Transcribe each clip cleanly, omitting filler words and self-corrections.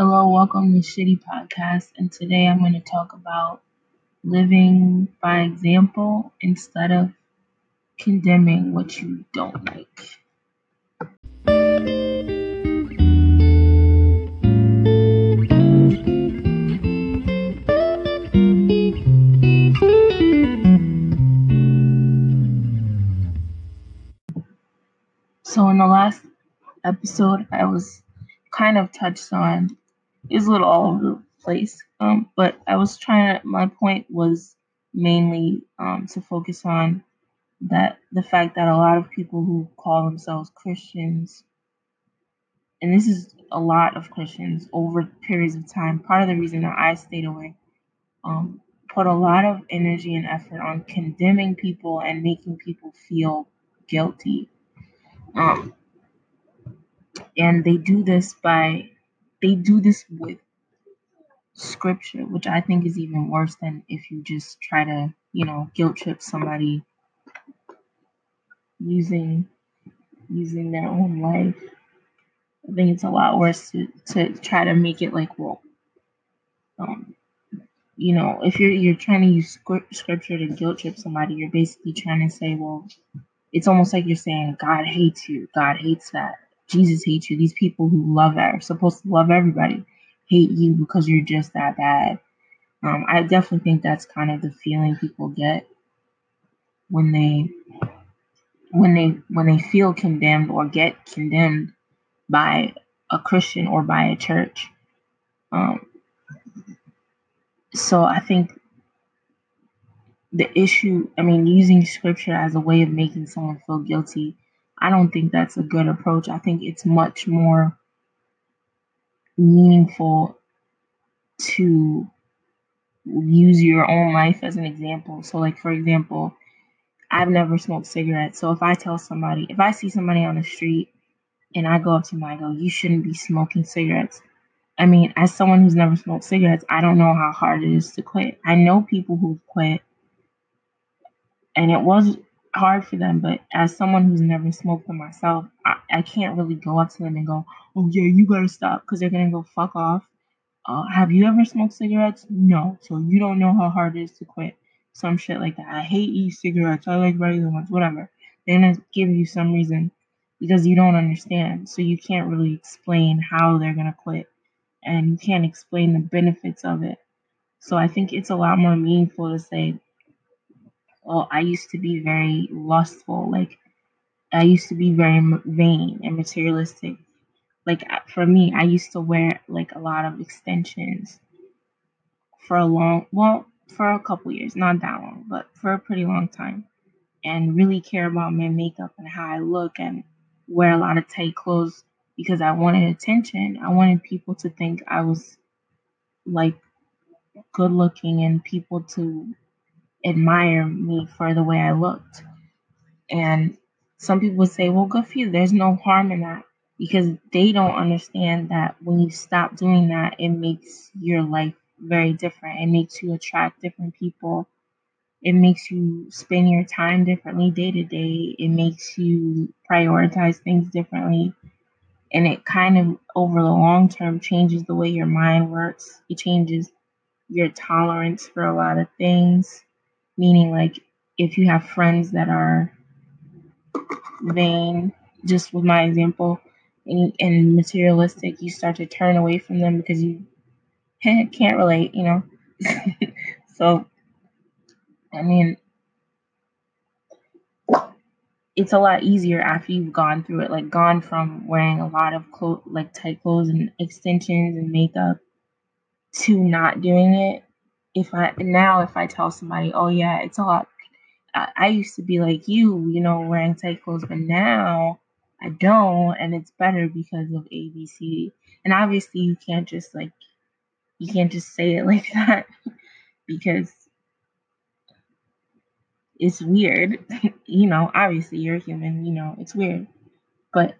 Hello, welcome to Shitty Podcast, and today I'm going to talk about living by example instead of condemning what you don't like. So in the last episode, I was kind of touched on, is a little all over the place, but I was my point was mainly to focus on the fact that a lot of people who call themselves Christians, and this is a lot of Christians over periods of time, part of the reason that I stayed away, put a lot of energy and effort on condemning people and making people feel guilty. And they do this with scripture, which I think is even worse than if you just try to, guilt trip somebody using their own life. I think it's a lot worse to try to make it like, well, if you're trying to use scripture to guilt trip somebody, you're basically trying to say, well, it's almost like you're saying God hates you. God hates that. Jesus hates you. These people who love that are supposed to love everybody hate you because you're just that bad. I definitely think that's kind of the feeling people get when they feel condemned or get condemned by a Christian or by a church. So I think the issue, using scripture as a way of making someone feel guilty, I don't think that's a good approach. I think it's much more meaningful to use your own life as an example. So, like, for example, I've never smoked cigarettes. So if I see somebody on the street and I go up to them, I go, you shouldn't be smoking cigarettes. As someone who's never smoked cigarettes, I don't know how hard it is to quit. I know people who've quit, and it was hard for them, but as someone who's never smoked them myself, I can't really go up to them and go, oh yeah, you gotta stop, because they're gonna go, fuck off. Have you ever smoked cigarettes? No, so you don't know how hard it is to quit. Some shit like that. I hate e-cigarettes, I like regular ones, whatever. They're gonna give you some reason because you don't understand, so you can't really explain how they're gonna quit, and you can't explain the benefits of it. So I think it's a lot more meaningful to say, well, I used to be very lustful. Like, I used to be very vain and materialistic. Like, for me, I used to wear, like, a lot of extensions for a couple years. Not that long, but for a pretty long time. And really care about my makeup and how I look, and wear a lot of tight clothes because I wanted attention. I wanted people to think I was, like, good looking, and people to admire me for the way I looked. And some people would say, well, good for you, there's no harm in that, because they don't understand that when you stop doing that, it makes your life very different. It makes you attract different people. It makes you spend your time differently day to day. It makes you prioritize things differently. And it kind of, over the long term, changes the way your mind works. It changes your tolerance for a lot of things. Meaning, like, if you have friends that are vain, just with my example, and materialistic, you start to turn away from them because you can't relate, So, it's a lot easier after you've gone through it, like, gone from wearing a lot of tight clothes and extensions and makeup to not doing it. If I tell somebody, oh yeah, it's a lot, I used to be like you, wearing tight clothes, but now I don't, and it's better because of ABC. And obviously you can't just say it like that because it's weird, obviously you're human, it's weird. But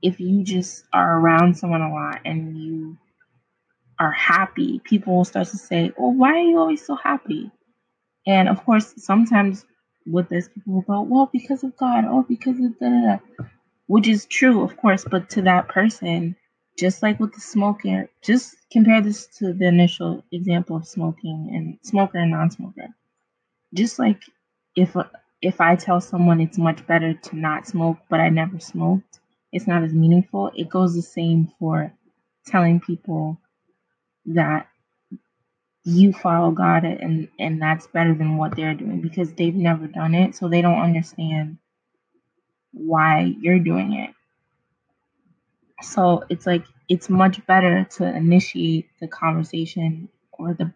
if you just are around someone a lot and you are happy, people will start to say, oh, why are you always so happy? And of course, sometimes with this, people will go, well, because of God, oh, because of da da da, which is true, of course, but to that person, just like with the smoking, just compare this to the initial example of smoking and smoker and non-smoker. Just like if I tell someone it's much better to not smoke, but I never smoked, it's not as meaningful. It goes the same for telling people that you follow God and that's better than what they're doing because they've never done it, so they don't understand why you're doing it. So it's like it's much better to initiate the conversation or the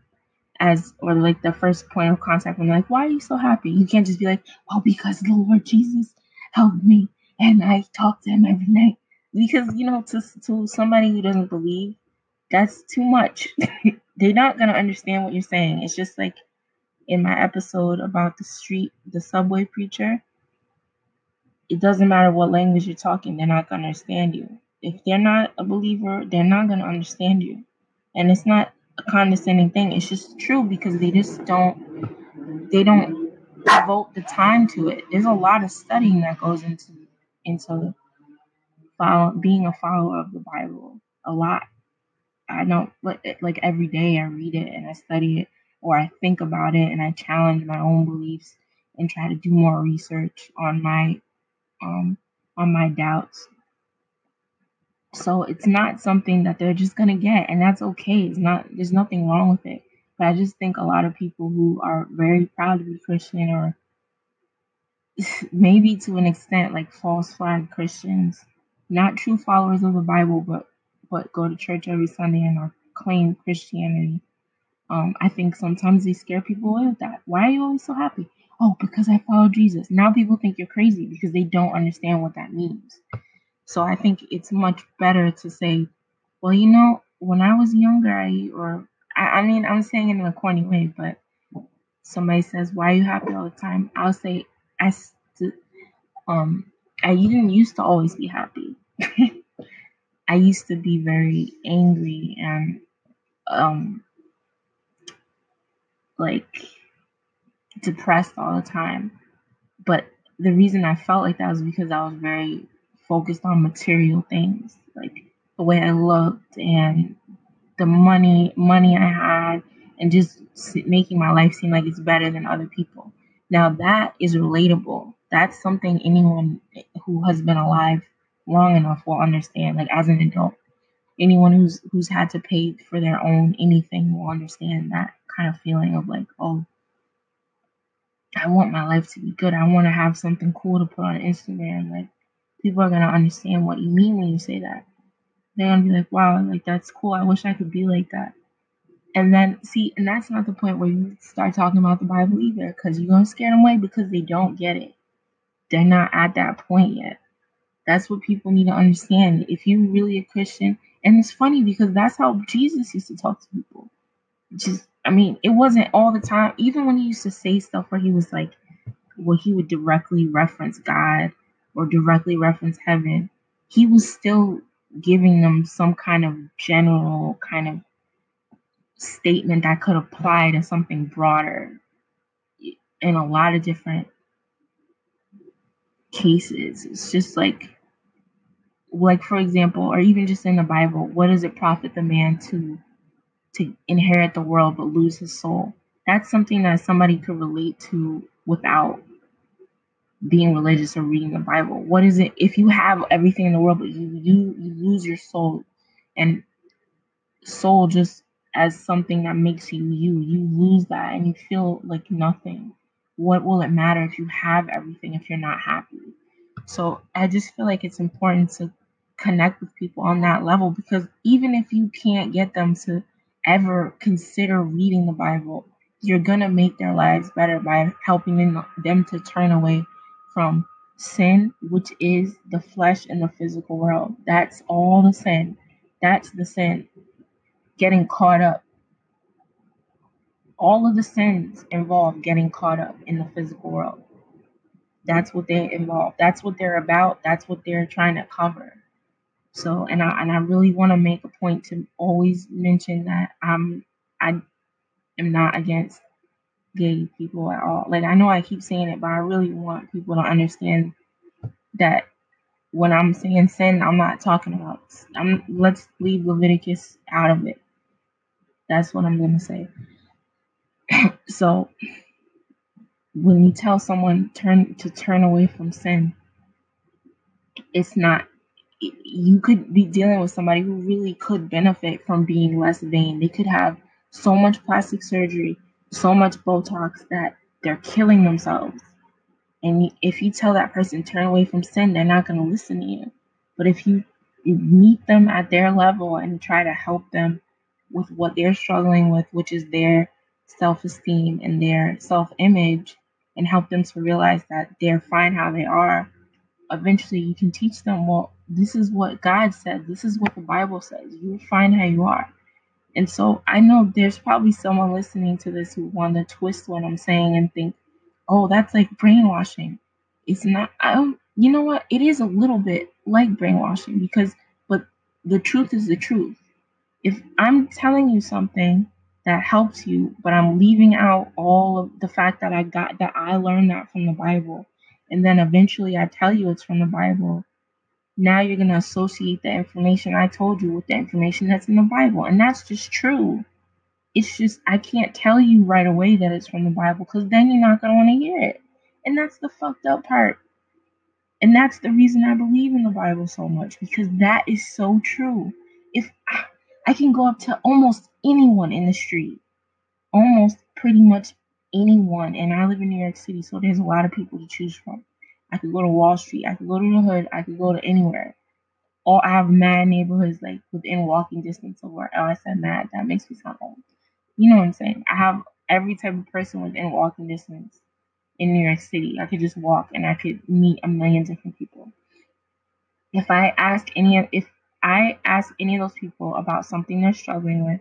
first point of contact when you're like, why are you so happy? You can't just be like, well, because the Lord Jesus helped me and I talk to him every night. Because, you know, to somebody who doesn't believe, that's too much. They're not going to understand what you're saying. It's just like in my episode about the subway preacher. It doesn't matter what language you're talking, they're not going to understand you. If they're not a believer, they're not going to understand you. And it's not a condescending thing. It's just true because they just don't devote the time to it. There's a lot of studying that goes into being a follower of the Bible, a lot. I know, like every day I read it and I study it, or I think about it and I challenge my own beliefs and try to do more research on my doubts. So it's not something that they're just gonna get, and that's okay. There's nothing wrong with it. But I just think a lot of people who are very proud to be Christian, or maybe to an extent like false flag Christians, not true followers of the Bible, but go to church every Sunday and are claim Christianity. I think sometimes they scare people away with that. Why are you always so happy? Oh, because I follow Jesus. Now people think you're crazy because they don't understand what that means. So I think it's much better to say, well, you know, when I was younger, I mean, I'm saying it in a corny way, but somebody says, why are you happy all the time? I'll say, I didn't used to always be happy. I used to be very angry and, depressed all the time. But the reason I felt like that was because I was very focused on material things, like the way I looked and the money I had, and just making my life seem like it's better than other people. Now that is relatable. That's something anyone who has been alive long enough will understand. Like as an adult, anyone who's had to pay for their own anything will understand that kind of feeling of like, oh, I want my life to be good. I want to have something cool to put on Instagram. Like, people are going to understand what you mean when you say that. They're going to be like, wow, like, that's cool. I wish I could be like that. And then, see, and that's not the point where you start talking about the Bible either, because you're going to scare them away because they don't get it. They're not at that point yet. That's what people need to understand. If you're really a Christian, and it's funny because that's how Jesus used to talk to people. Just, I mean, it wasn't all the time. Even when he used to say stuff where he was like, well, he would directly reference God or directly reference heaven, he was still giving them some kind of general kind of statement that could apply to something broader in a lot of different cases. It's just like for example, or even just in the Bible, what does it profit the man to inherit the world but lose his soul? That's something that somebody could relate to without being religious or reading the Bible. What is it if you have everything in the world but you lose your soul? And soul just as something that makes you lose that and you feel like nothing. What will it matter if you have everything if you're not happy? So I just feel like it's important to connect with people on that level, because even if you can't get them to ever consider reading the Bible, you're gonna make their lives better by helping them to turn away from sin, which is the flesh and the physical world. That's all the sin. That's the sin. Getting caught up. All of the sins involve getting caught up in the physical world. That's what they involve. That's what they're about. That's what they're trying to cover. So, and I really want to make a point to always mention that I am not against gay people at all. Like, I know I keep saying it, but I really want people to understand that when I'm saying sin, I'm not talking about, let's leave Leviticus out of it. That's what I'm going to say. So when you tell someone turn away from sin, it's not, you could be dealing with somebody who really could benefit from being less vain. They could have so much plastic surgery, so much Botox that they're killing themselves. And if you tell that person turn away from sin, they're not going to listen to you. But if you meet them at their level and try to help them with what they're struggling with, which is their self-esteem and their self-image, and help them to realize that they're fine how they are, eventually you can teach them, well, this is what God said. This is what the Bible says. You're fine how you are. And so I know there's probably someone listening to this who want to twist what I'm saying and think, oh, that's like brainwashing. It's not, you know what? It is a little bit like brainwashing but the truth is the truth. If I'm telling you something that helps you, but I'm leaving out all of the fact that I learned that from the Bible, and then eventually I tell you it's from the Bible, now you're going to associate the information I told you with the information that's in the Bible. And that's just true. It's just, I can't tell you right away that it's from the Bible, because then you're not going to want to hear it. And that's the fucked up part. And that's the reason I believe in the Bible so much, because that is so true. If I can go up to almost anyone in the street, almost pretty much anyone, and I live in New York City, so there's a lot of people to choose from. I could go to Wall Street, I could go to the hood, I could go to anywhere. Or I have mad neighborhoods like within walking distance of where I said mad, that makes me sound old. You know what I'm saying? I have every type of person within walking distance in New York City. I could just walk and I could meet a million different people. If I ask any of those people about something they're struggling with,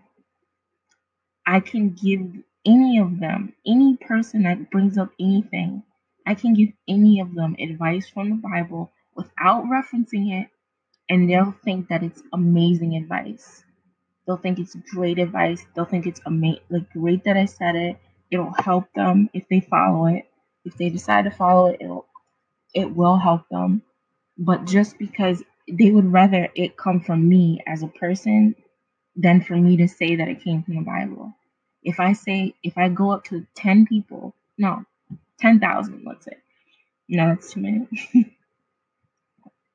I can give any of them, any person that brings up anything, I can give any of them advice from the Bible without referencing it, and they'll think that it's amazing advice. They'll think it's great advice. They'll think it's great that I said it. It'll help them if they follow it. If they decide to follow it, it will help them. But just because they would rather it come from me as a person than for me to say that it came from the Bible. If I go up to 10 people, no, 10,000, let's say. No, that's too many.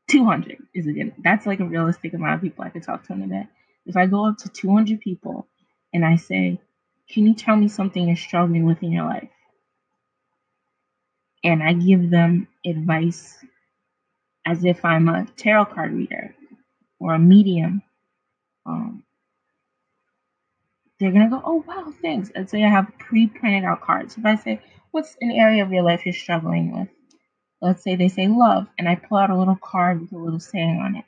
200 is a good. That's like a realistic amount of people I could talk to in a day. If I go up to 200 people and I say, can you tell me something you're struggling with in your life? And I give them advice as if I'm a tarot card reader or a medium. They're going to go, oh, wow, thanks. I'd say I have pre-printed out cards. If I say, what's an area of your life you're struggling with? Let's say they say love, and I pull out a little card with a little saying on it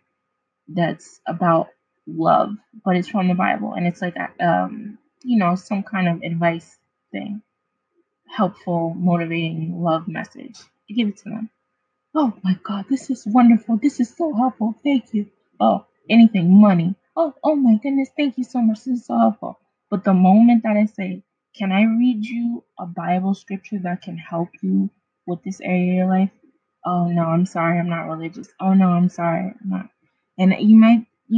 that's about love, but it's from the Bible, and it's like some kind of advice thing, helpful, motivating love message. I give it to them. Oh my God, this is wonderful. This is so helpful. Thank you. Oh, anything, money. Oh my goodness, thank you so much. This is so helpful. But the moment that I say, can I read you a Bible scripture that can help you with this area of your life? Oh no, I'm sorry, I'm not religious. Oh no, I'm sorry, I'm not. And you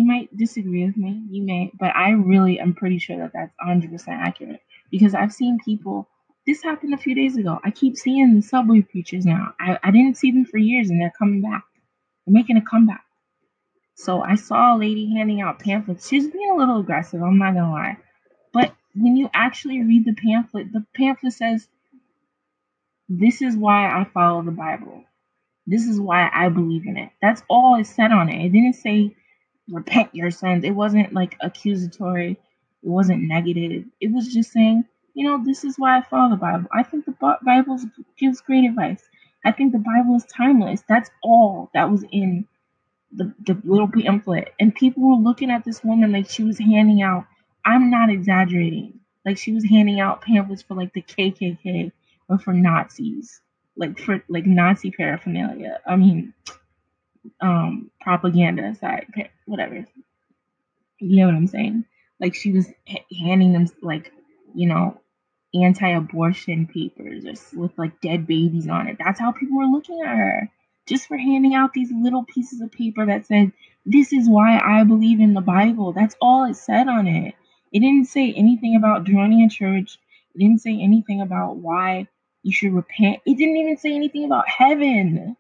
might disagree with me, you may, but I really am pretty sure that that's 100% accurate, because I've seen people. This happened a few days ago. I keep seeing the subway preachers now. I didn't see them for years, and they're coming back. They're making a comeback. So I saw a lady handing out pamphlets. She's being a little aggressive, I'm not gonna lie, but when you actually read the pamphlet says, this is why I follow the Bible. This is why I believe in it. That's all it said on it. It didn't say, repent your sins. It wasn't like accusatory. It wasn't negative. It was just saying, this is why I follow the Bible. I think the Bible gives great advice. I think the Bible is timeless. That's all that was in the little pamphlet. And people were looking at this woman like she was handing out, I'm not exaggerating, like she was handing out pamphlets for like the KKK or for Nazis, like for like Nazi paraphernalia. I mean, propaganda side, whatever. You know what I'm saying? Like she was handing them like, anti-abortion papers or with like dead babies on it. That's how people were looking at her. just for handing out these little pieces of paper that said, this is why I believe in the Bible. That's all it said on it. It didn't say anything about joining a church. It didn't say anything about why you should repent. It didn't even say anything about heaven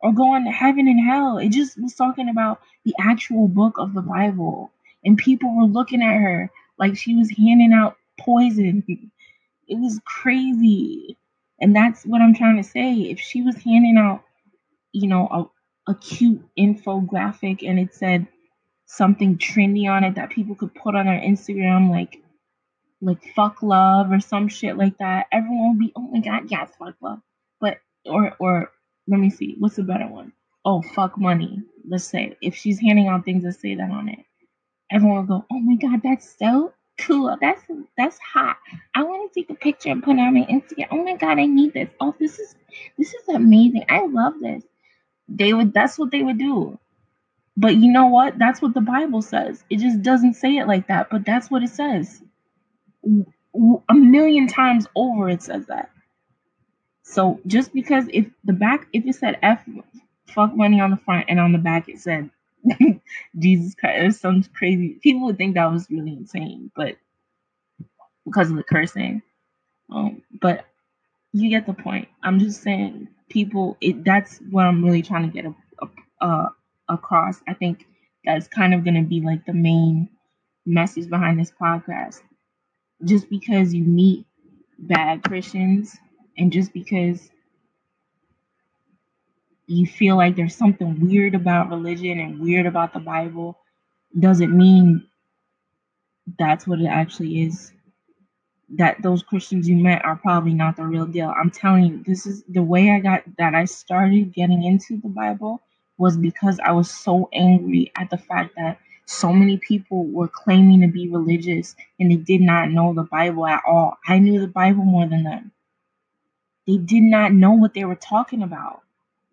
or going to heaven and hell. It just was talking about the actual book of the Bible. And people were looking at her like she was handing out poison. It was crazy. And that's what I'm trying to say. If she was handing out, you know, a cute infographic and it said something trendy on it that people could put on their Instagram, like fuck love or some shit like that, everyone would be, oh my god, yes, fuck love. But or let me see, what's a better one? Oh, fuck money. Let's say if she's handing out things that say that on it, everyone will go, oh my god, that's so cool. That's hot. I want to take a picture and put it on my Instagram. Oh my god, I need this. Oh, this is amazing. I love this. That's what they would do. But you know what? That's what the Bible says. It just doesn't say it like that, but that's what it says. A million times over it says that. So just because if it said F, fuck money on the front and on the back it said Jesus Christ, or some crazy, people would think that was really insane, but because of the cursing. But you get the point. I'm just saying, people, that's what I'm really trying to get across. I think that's kind of going to be like the main message behind this podcast. Just because you meet bad Christians and just because you feel like there's something weird about religion and weird about the Bible doesn't mean that's what it actually is. That those Christians you met are probably not the real deal. I'm telling you, this is the way I started getting into the Bible was because I was so angry at the fact that so many people were claiming to be religious and they did not know the Bible at all. I knew the Bible more than them. They did not know what they were talking about.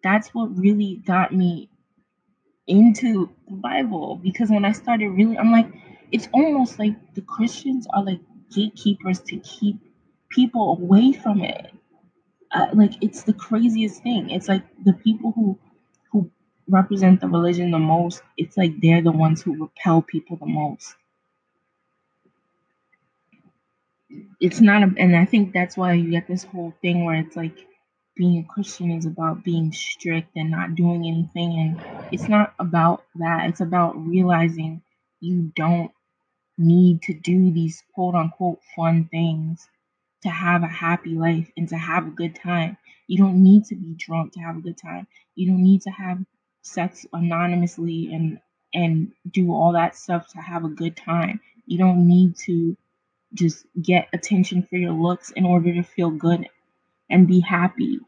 That's what really got me into the Bible, because when I started really, I'm like, it's almost like the Christians are like gatekeepers to keep people away from it. It's the craziest thing. It's like the people who represent the religion the most, it's like they're the ones who repel people the most. It's not and I think that's why you get this whole thing where it's like being a Christian is about being strict and not doing anything, and it's not about that. It's about realizing you don't need to do these quote-unquote fun things to have a happy life and to have a good time. You don't need to be drunk to have a good time. You don't need to have sex anonymously and do all that stuff to have a good time. You don't need to just get attention for your looks in order to feel good and be happy.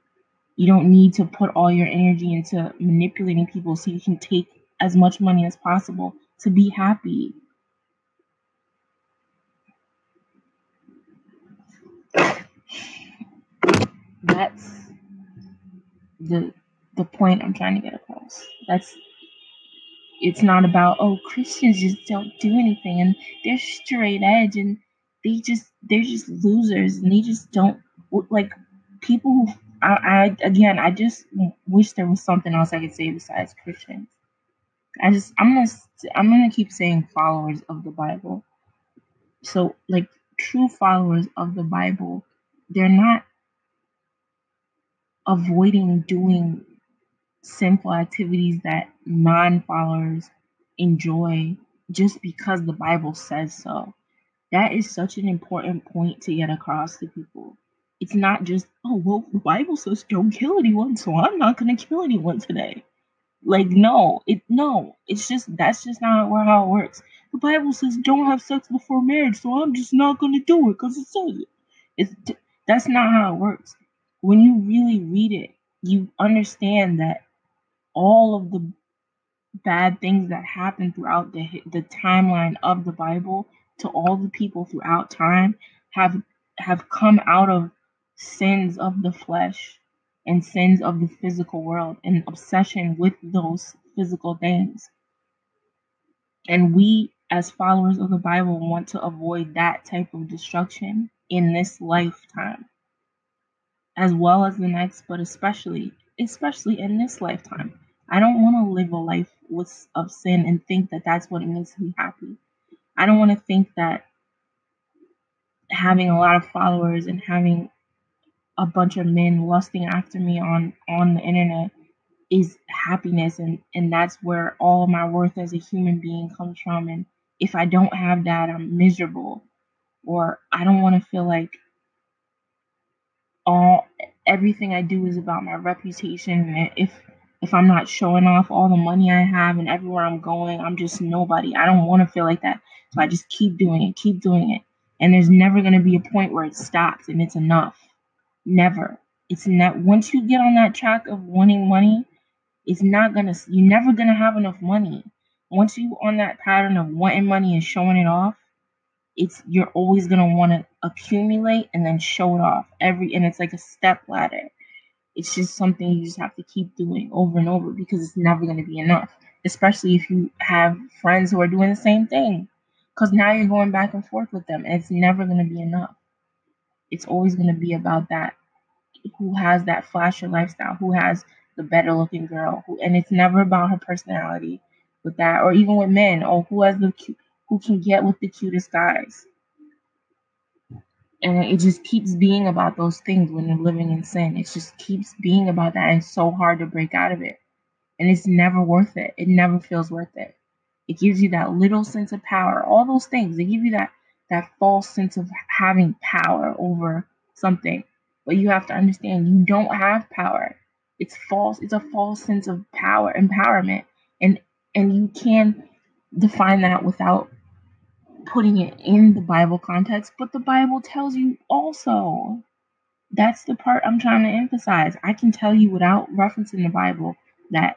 You don't need to put all your energy into manipulating people so you can take as much money as possible to be happy. That's the point I'm trying to get across. It's not about, oh, Christians just don't do anything and they're straight edge and they're just losers and they just don't, like, people who I just wish there was something else I could say besides Christians. I'm gonna keep saying followers of the Bible. So like true followers of the Bible, they're not avoiding doing sinful activities that non-followers enjoy just because the Bible says so. That is such an important point to get across to people. It's not just, oh, well, the Bible says don't kill anyone, so I'm not going to kill anyone today. Like, no, it's just, that's just not how it works. The Bible says don't have sex before marriage, so I'm just not going to do it because it says it. That's not how it works. When you really read it, you understand that all of the bad things that happen throughout the timeline of the Bible to all the people throughout time have come out of sins of the flesh and sins of the physical world and obsession with those physical things. And we, as followers of the Bible, want to avoid that type of destruction in this lifetime, as well as the next, but especially especially in this lifetime. I don't want to live a life of sin and think that that's what it means to be happy. I don't want to think that having a lot of followers and having a bunch of men lusting after me on the internet is happiness, and that's where all my worth as a human being comes from. And if I don't have that, I'm miserable. Or I don't want to feel like everything I do is about my reputation, and if I'm not showing off all the money I have and everywhere I'm going, I'm just nobody. I don't want to feel like that. So I just keep doing it. And there's never going to be a point where it stops and it's enough. Never. It's not, once you get on that track of wanting money, you're never going to have enough money. Once you on that pattern of wanting money and showing it off, you're always going to want to accumulate and then show it off and it's like a step ladder. It's just something you just have to keep doing over and over because it's never going to be enough, especially if you have friends who are doing the same thing, because now you're going back and forth with them and it's never going to be enough. It's always going to be about that. Who has that flasher lifestyle? Who has the better looking girl? And it's never about her personality with that, or even with men. Oh, who can get with the cutest guys? And it just keeps being about those things when you're living in sin. It just keeps being about that, and it's so hard to break out of it. And it's never worth it. It never feels worth it. It gives you that little sense of power. All those things, they give you that false sense of having power over something. But you have to understand, you don't have power. It's false. It's a false sense of power, empowerment. And you can define that without putting it in the Bible context, but the Bible tells you also. That's the part I'm trying to emphasize. I can tell you without referencing the Bible that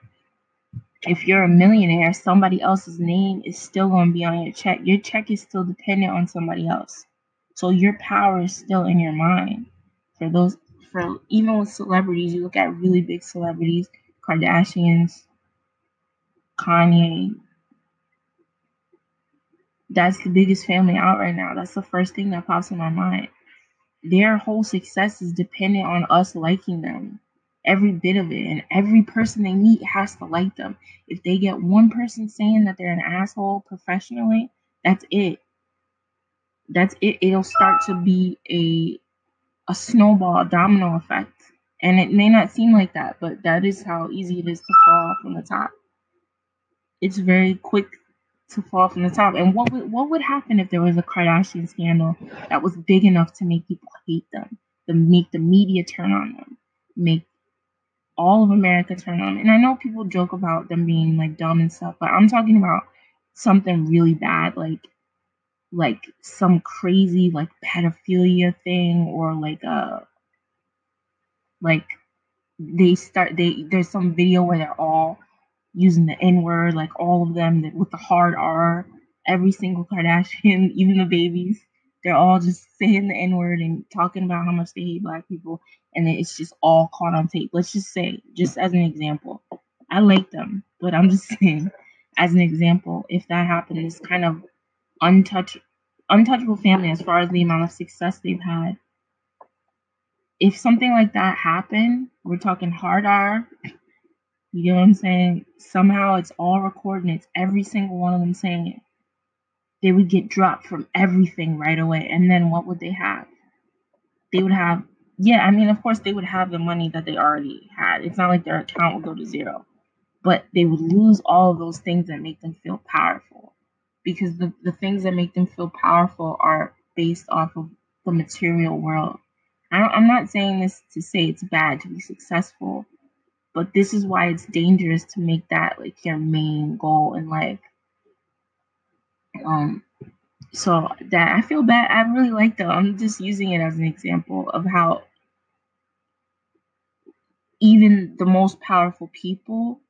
if you're a millionaire, somebody else's name is still going to be on your check. Your check is still dependent on somebody else. So your power is still in your mind. For even with celebrities, you look at really big celebrities, Kardashians, Kanye. That's the biggest family out right now. That's the first thing that pops in my mind. Their whole success is dependent on us liking them. Every bit of it. And every person they meet has to like them. If they get one person saying that they're an asshole professionally, that's it. That's it. It'll start to be a snowball, a domino effect. And it may not seem like that, but that is how easy it is to fall from the top. It's very quick to fall from the top. And what would happen if there was a Kardashian scandal that was big enough to make people hate them, to make the media turn on them, make all of America turn on them? And I know people joke about them being like dumb and stuff, but I'm talking about something really bad, like some crazy like pedophilia thing, or like there's some video where they're all using the N-word, like all of them with the hard R, every single Kardashian, even the babies, they're all just saying the N-word and talking about how much they hate black people, and it's just all caught on tape. Let's just say, just as an example, I like them, but I'm just saying, as an example, if that happened, this kind of untouchable family as far as the amount of success they've had, if something like that happened, we're talking hard R, you know what I'm saying? Somehow it's all recorded. It's every single one of them saying it. They would get dropped from everything right away. And then what would they have? They would have, of course they would have the money that they already had. It's not like their account would go to zero. But they would lose all of those things that make them feel powerful. Because the things that make them feel powerful are based off of the material world. I'm not saying this to say it's bad to be successful. But this is why it's dangerous to make that like your main goal in life. So that I feel bad. I really like them. I'm just using it as an example of how even the most powerful people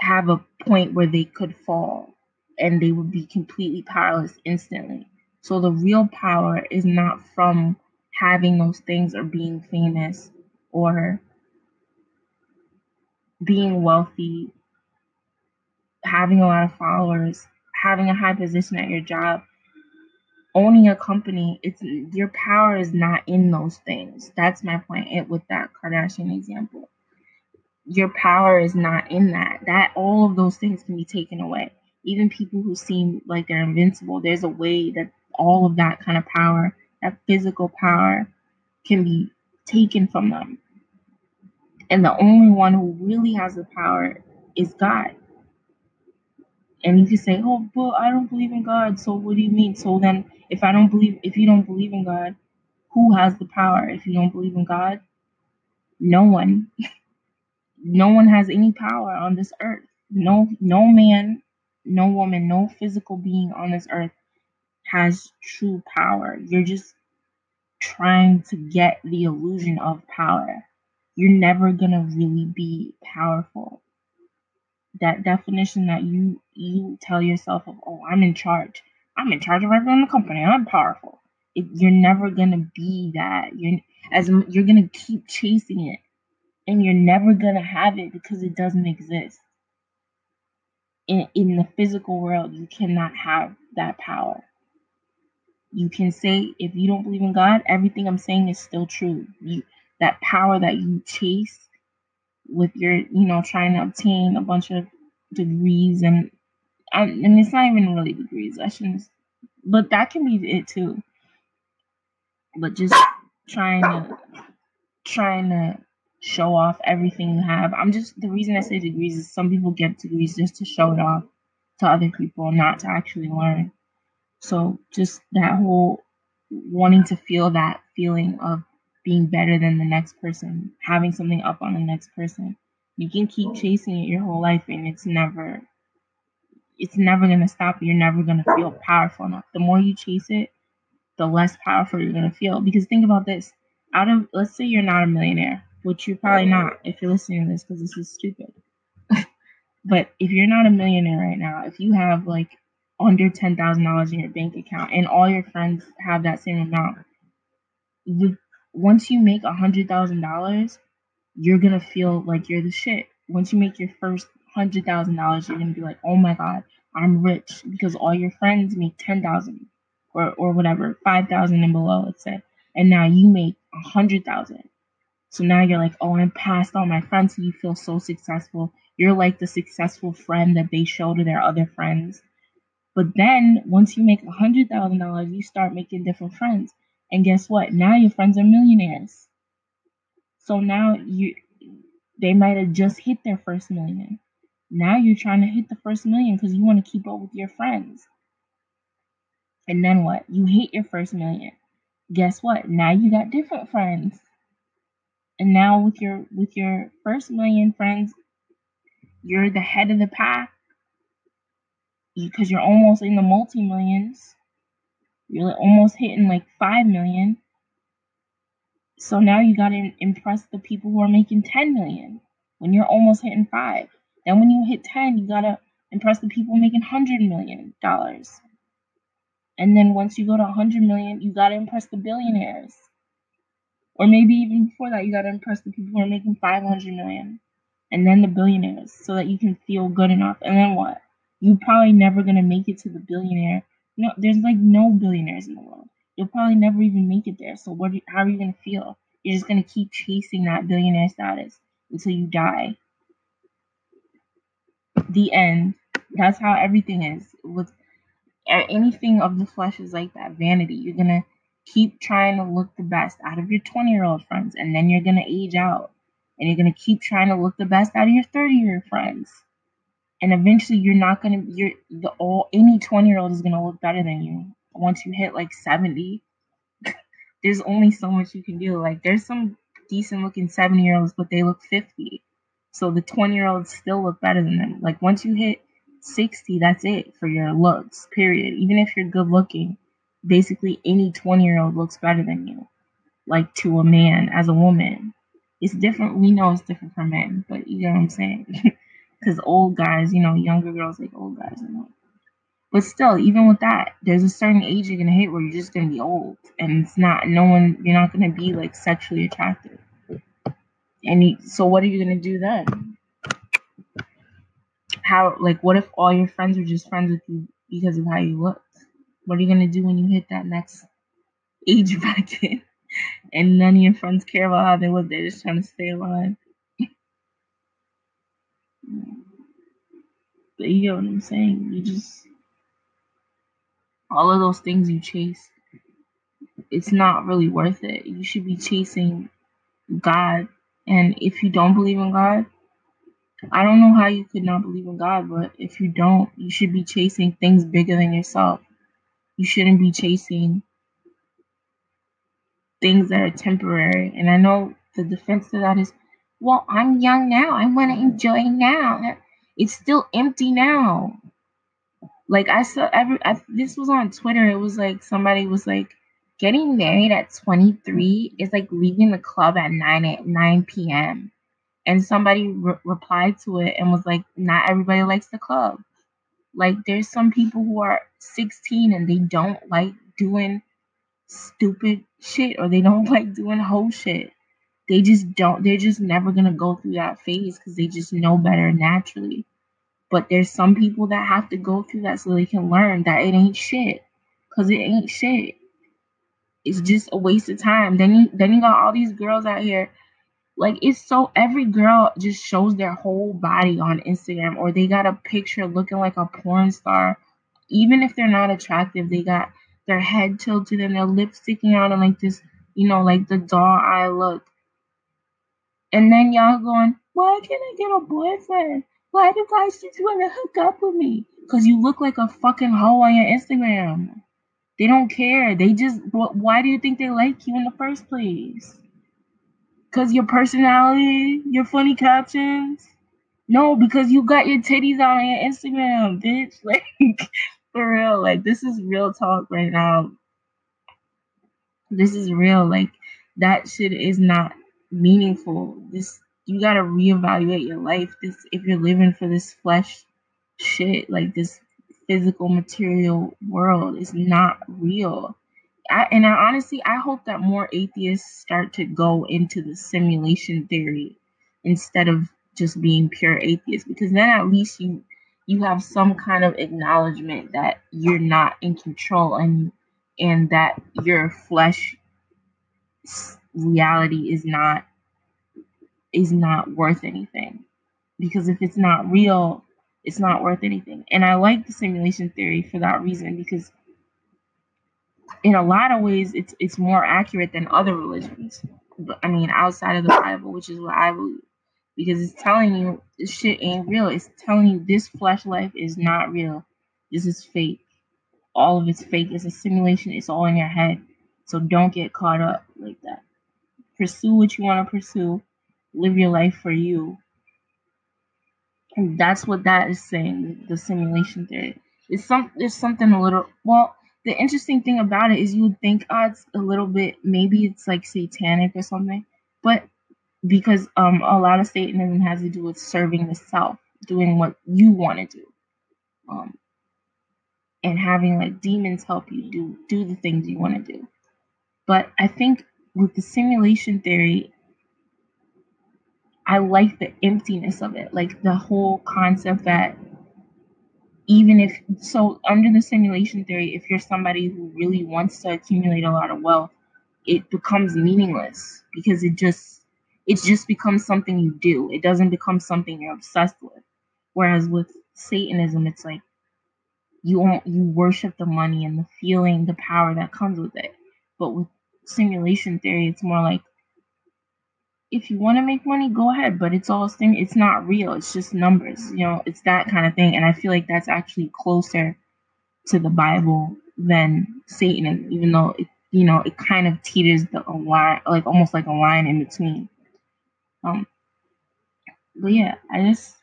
have a point where they could fall and they would be completely powerless instantly. So the real power is not from having those things or being famous or being wealthy, having a lot of followers, having a high position at your job, owning a company. Your power is not in those things. That's my point with that Kardashian example. your power is not in that. That all of those things can be taken away. Even people who seem like they're invincible, there's a way that all of that kind of power, that physical power, can be taken from them. And the only one who really has the power is God. And you can say, oh, but I don't believe in God. So what do you mean? So then if you don't believe in God, who has the power? If you don't believe in God, no one. No one has any power on this earth. No man, no woman, no physical being on this earth has true power. You're just trying to get the illusion of power. You're never gonna really be powerful. That definition that you tell yourself of, oh, I'm in charge. I'm in charge of everyone in the company. I'm powerful. You're never gonna be that. You're gonna keep chasing it, and you're never gonna have it because it doesn't exist. In the physical world, you cannot have that power. You can say, if you don't believe in God, everything I'm saying is still true. That power that you chase with your, trying to obtain a bunch of degrees and it's not even really degrees. But that can be it too. But just trying to show off everything you have. The reason I say degrees is some people get degrees just to show it off to other people, not to actually learn. So just that whole wanting to feel that feeling of being better than the next person, having something up on the next person. You can keep chasing it your whole life, and it's never going to stop. You're never going to feel powerful enough. The more you chase it, the less powerful you're going to feel. Because think about this. Let's say you're not a millionaire, which you're probably not if you're listening to this, because this is stupid. But if you're not a millionaire right now, if you have like under $10,000 in your bank account and all your friends have that same amount, once you make $100,000, you're going to feel like you're the shit. Once you make your first $100,000, you're going to be like, oh my God, I'm rich, because all your friends make $10,000 or whatever, $5,000 and below, let's say. And now you make $100,000. So now you're like, oh, I'm past all my friends. So you feel so successful. You're like the successful friend that they show to their other friends. But then once you make $100,000, you start making different friends. And guess what? Now your friends are millionaires. So now they might have just hit their first million. Now you're trying to hit the first million because you want to keep up with your friends. And then what? You hit your first million. Guess what? Now you got different friends. And now with your first million friends, you're the head of the pack, because you're almost in the multi-millions. You're almost hitting like 5 million. So now you got to impress the people who are making 10 million when you're almost hitting 5. Then when you hit 10, you got to impress the people making $100 million. And then once you go to 100 million, you got to impress the billionaires. Or maybe even before that, you got to impress the people who are making 500 million. And then the billionaires, so that you can feel good enough. And then what? You're probably never going to make it to the billionaire. No, there's like no billionaires in the world. You'll probably never even make it there. So how are you going to feel? You're just going to keep chasing that billionaire status until you die. The end. That's how everything is. With anything of the flesh is like that, vanity. You're going to keep trying to look the best out of your 20-year-old friends, and then you're going to age out. And you're going to keep trying to look the best out of your 30-year friends. And eventually you're not going to, any 20-year-old is going to look better than you. Once you hit like 70, there's only so much you can do. Like there's some decent looking 70-year-olds, but they look 50. So the 20-year-olds still look better than them. Like once you hit 60, that's it for your looks, period. Even if you're good looking, basically any 20-year-old looks better than you. Like to a man, as a woman. It's different. We know it's different for men, but you know what I'm saying? Because old guys, younger girls like old guys. But still, even with that, there's a certain age you're going to hit where you're just going to be old. And you're not going to be like sexually attractive. And so what are you going to do then? What if all your friends were just friends with you because of how you looked? What are you going to do when you hit that next age bracket? And none of your friends care about how they look. They're just trying to stay alive. But you know what I'm saying? You just, all of those things you chase, it's not really worth it. You should be chasing God. And if you don't believe in God, I don't know how you could not believe in God, but if you don't, you should be chasing things bigger than yourself. You shouldn't be chasing things that are temporary. And I know the defense to that is, well, I'm young now. I want to enjoy now. It's still empty now. Like, I saw, this was on Twitter. It was like, somebody was like, getting married at 23 is like leaving the club at 9 p.m. And somebody replied to it and was like, not everybody likes the club. Like, there's some people who are 16 and they don't like doing stupid shit, or they don't like doing whole shit. They just don't, they're just never going to go through that phase because they just know better naturally. But there's some people that have to go through that so they can learn that it ain't shit, because it ain't shit. It's just a waste of time. Then you got all these girls out here. Like, it's so, every girl just shows their whole body on Instagram, or they got a picture looking like a porn star. Even if they're not attractive, they got their head tilted and their lips sticking out and like this, you know, like the doll eye look. And then y'all going, why can't I get a boyfriend? Why do guys just want to hook up with me? Because you look like a fucking hoe on your Instagram. They don't care. They just, why do you think they like you in the first place? Because your personality, your funny captions? No, because you got your titties out on your Instagram, bitch. Like, for real. Like, this is real talk right now. This is real. Like, that shit is not meaningful. This, you gotta reevaluate your life. This, if you're living for this flesh shit, like this physical material world, is not real. I honestly, I hope that more atheists start to go into the simulation theory instead of just being pure atheists, because then at least you have some kind of acknowledgement that you're not in control, and that your flesh reality is not worth anything. Because if it's not real, it's not worth anything. And I like the simulation theory for that reason, because in a lot of ways, it's more accurate than other religions. But, I mean, outside of the Bible, which is what I believe. Because it's telling you this shit ain't real. It's telling you this flesh life is not real. This is fake. All of it's fake. It's a simulation. It's all in your head. So don't get caught up like that. Pursue what you want to pursue. Live your life for you. And that's what that is saying, the simulation theory. There's something a little... Well, the interesting thing about it is you would think, oh, it's a little bit... Maybe it's like satanic or something. But because a lot of Satanism has to do with serving the self. Doing what you want to do. And having like demons help you do the things you want to do. But I think with the simulation theory... I like the emptiness of it, like the whole concept that even if, so under the simulation theory, if you're somebody who really wants to accumulate a lot of wealth, it becomes meaningless because it just becomes something you do. It doesn't become something you're obsessed with. Whereas with Satanism, it's like you worship the money and the feeling, the power that comes with it. But with simulation theory, it's more like, if you want to make money, go ahead, but it's all thing. It's not real. It's just numbers, you know. It's that kind of thing, and I feel like that's actually closer to the Bible than Satanism, even though it, you know, it kind of teeters a line, like almost like a line in between. But yeah, I just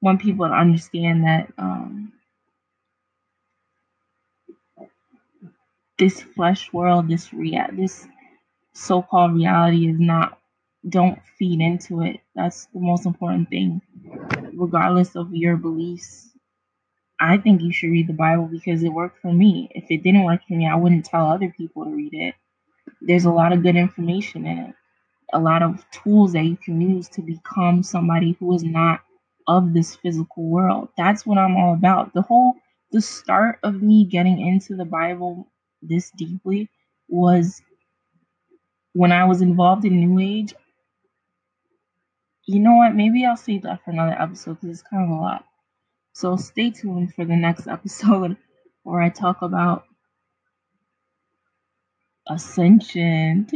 want people to understand that this flesh world, this so-called reality is not. Don't feed into it. That's the most important thing. Regardless of your beliefs, I think you should read the Bible because it worked for me. If it didn't work for me, I wouldn't tell other people to read it. There's a lot of good information in it. A lot of tools that you can use to become somebody who is not of this physical world. That's what I'm all about. The start of me getting into the Bible this deeply was when I was involved in New Age. You know what? Maybe I'll save that for another episode because it's kind of a lot. So stay tuned for the next episode where I talk about ascension.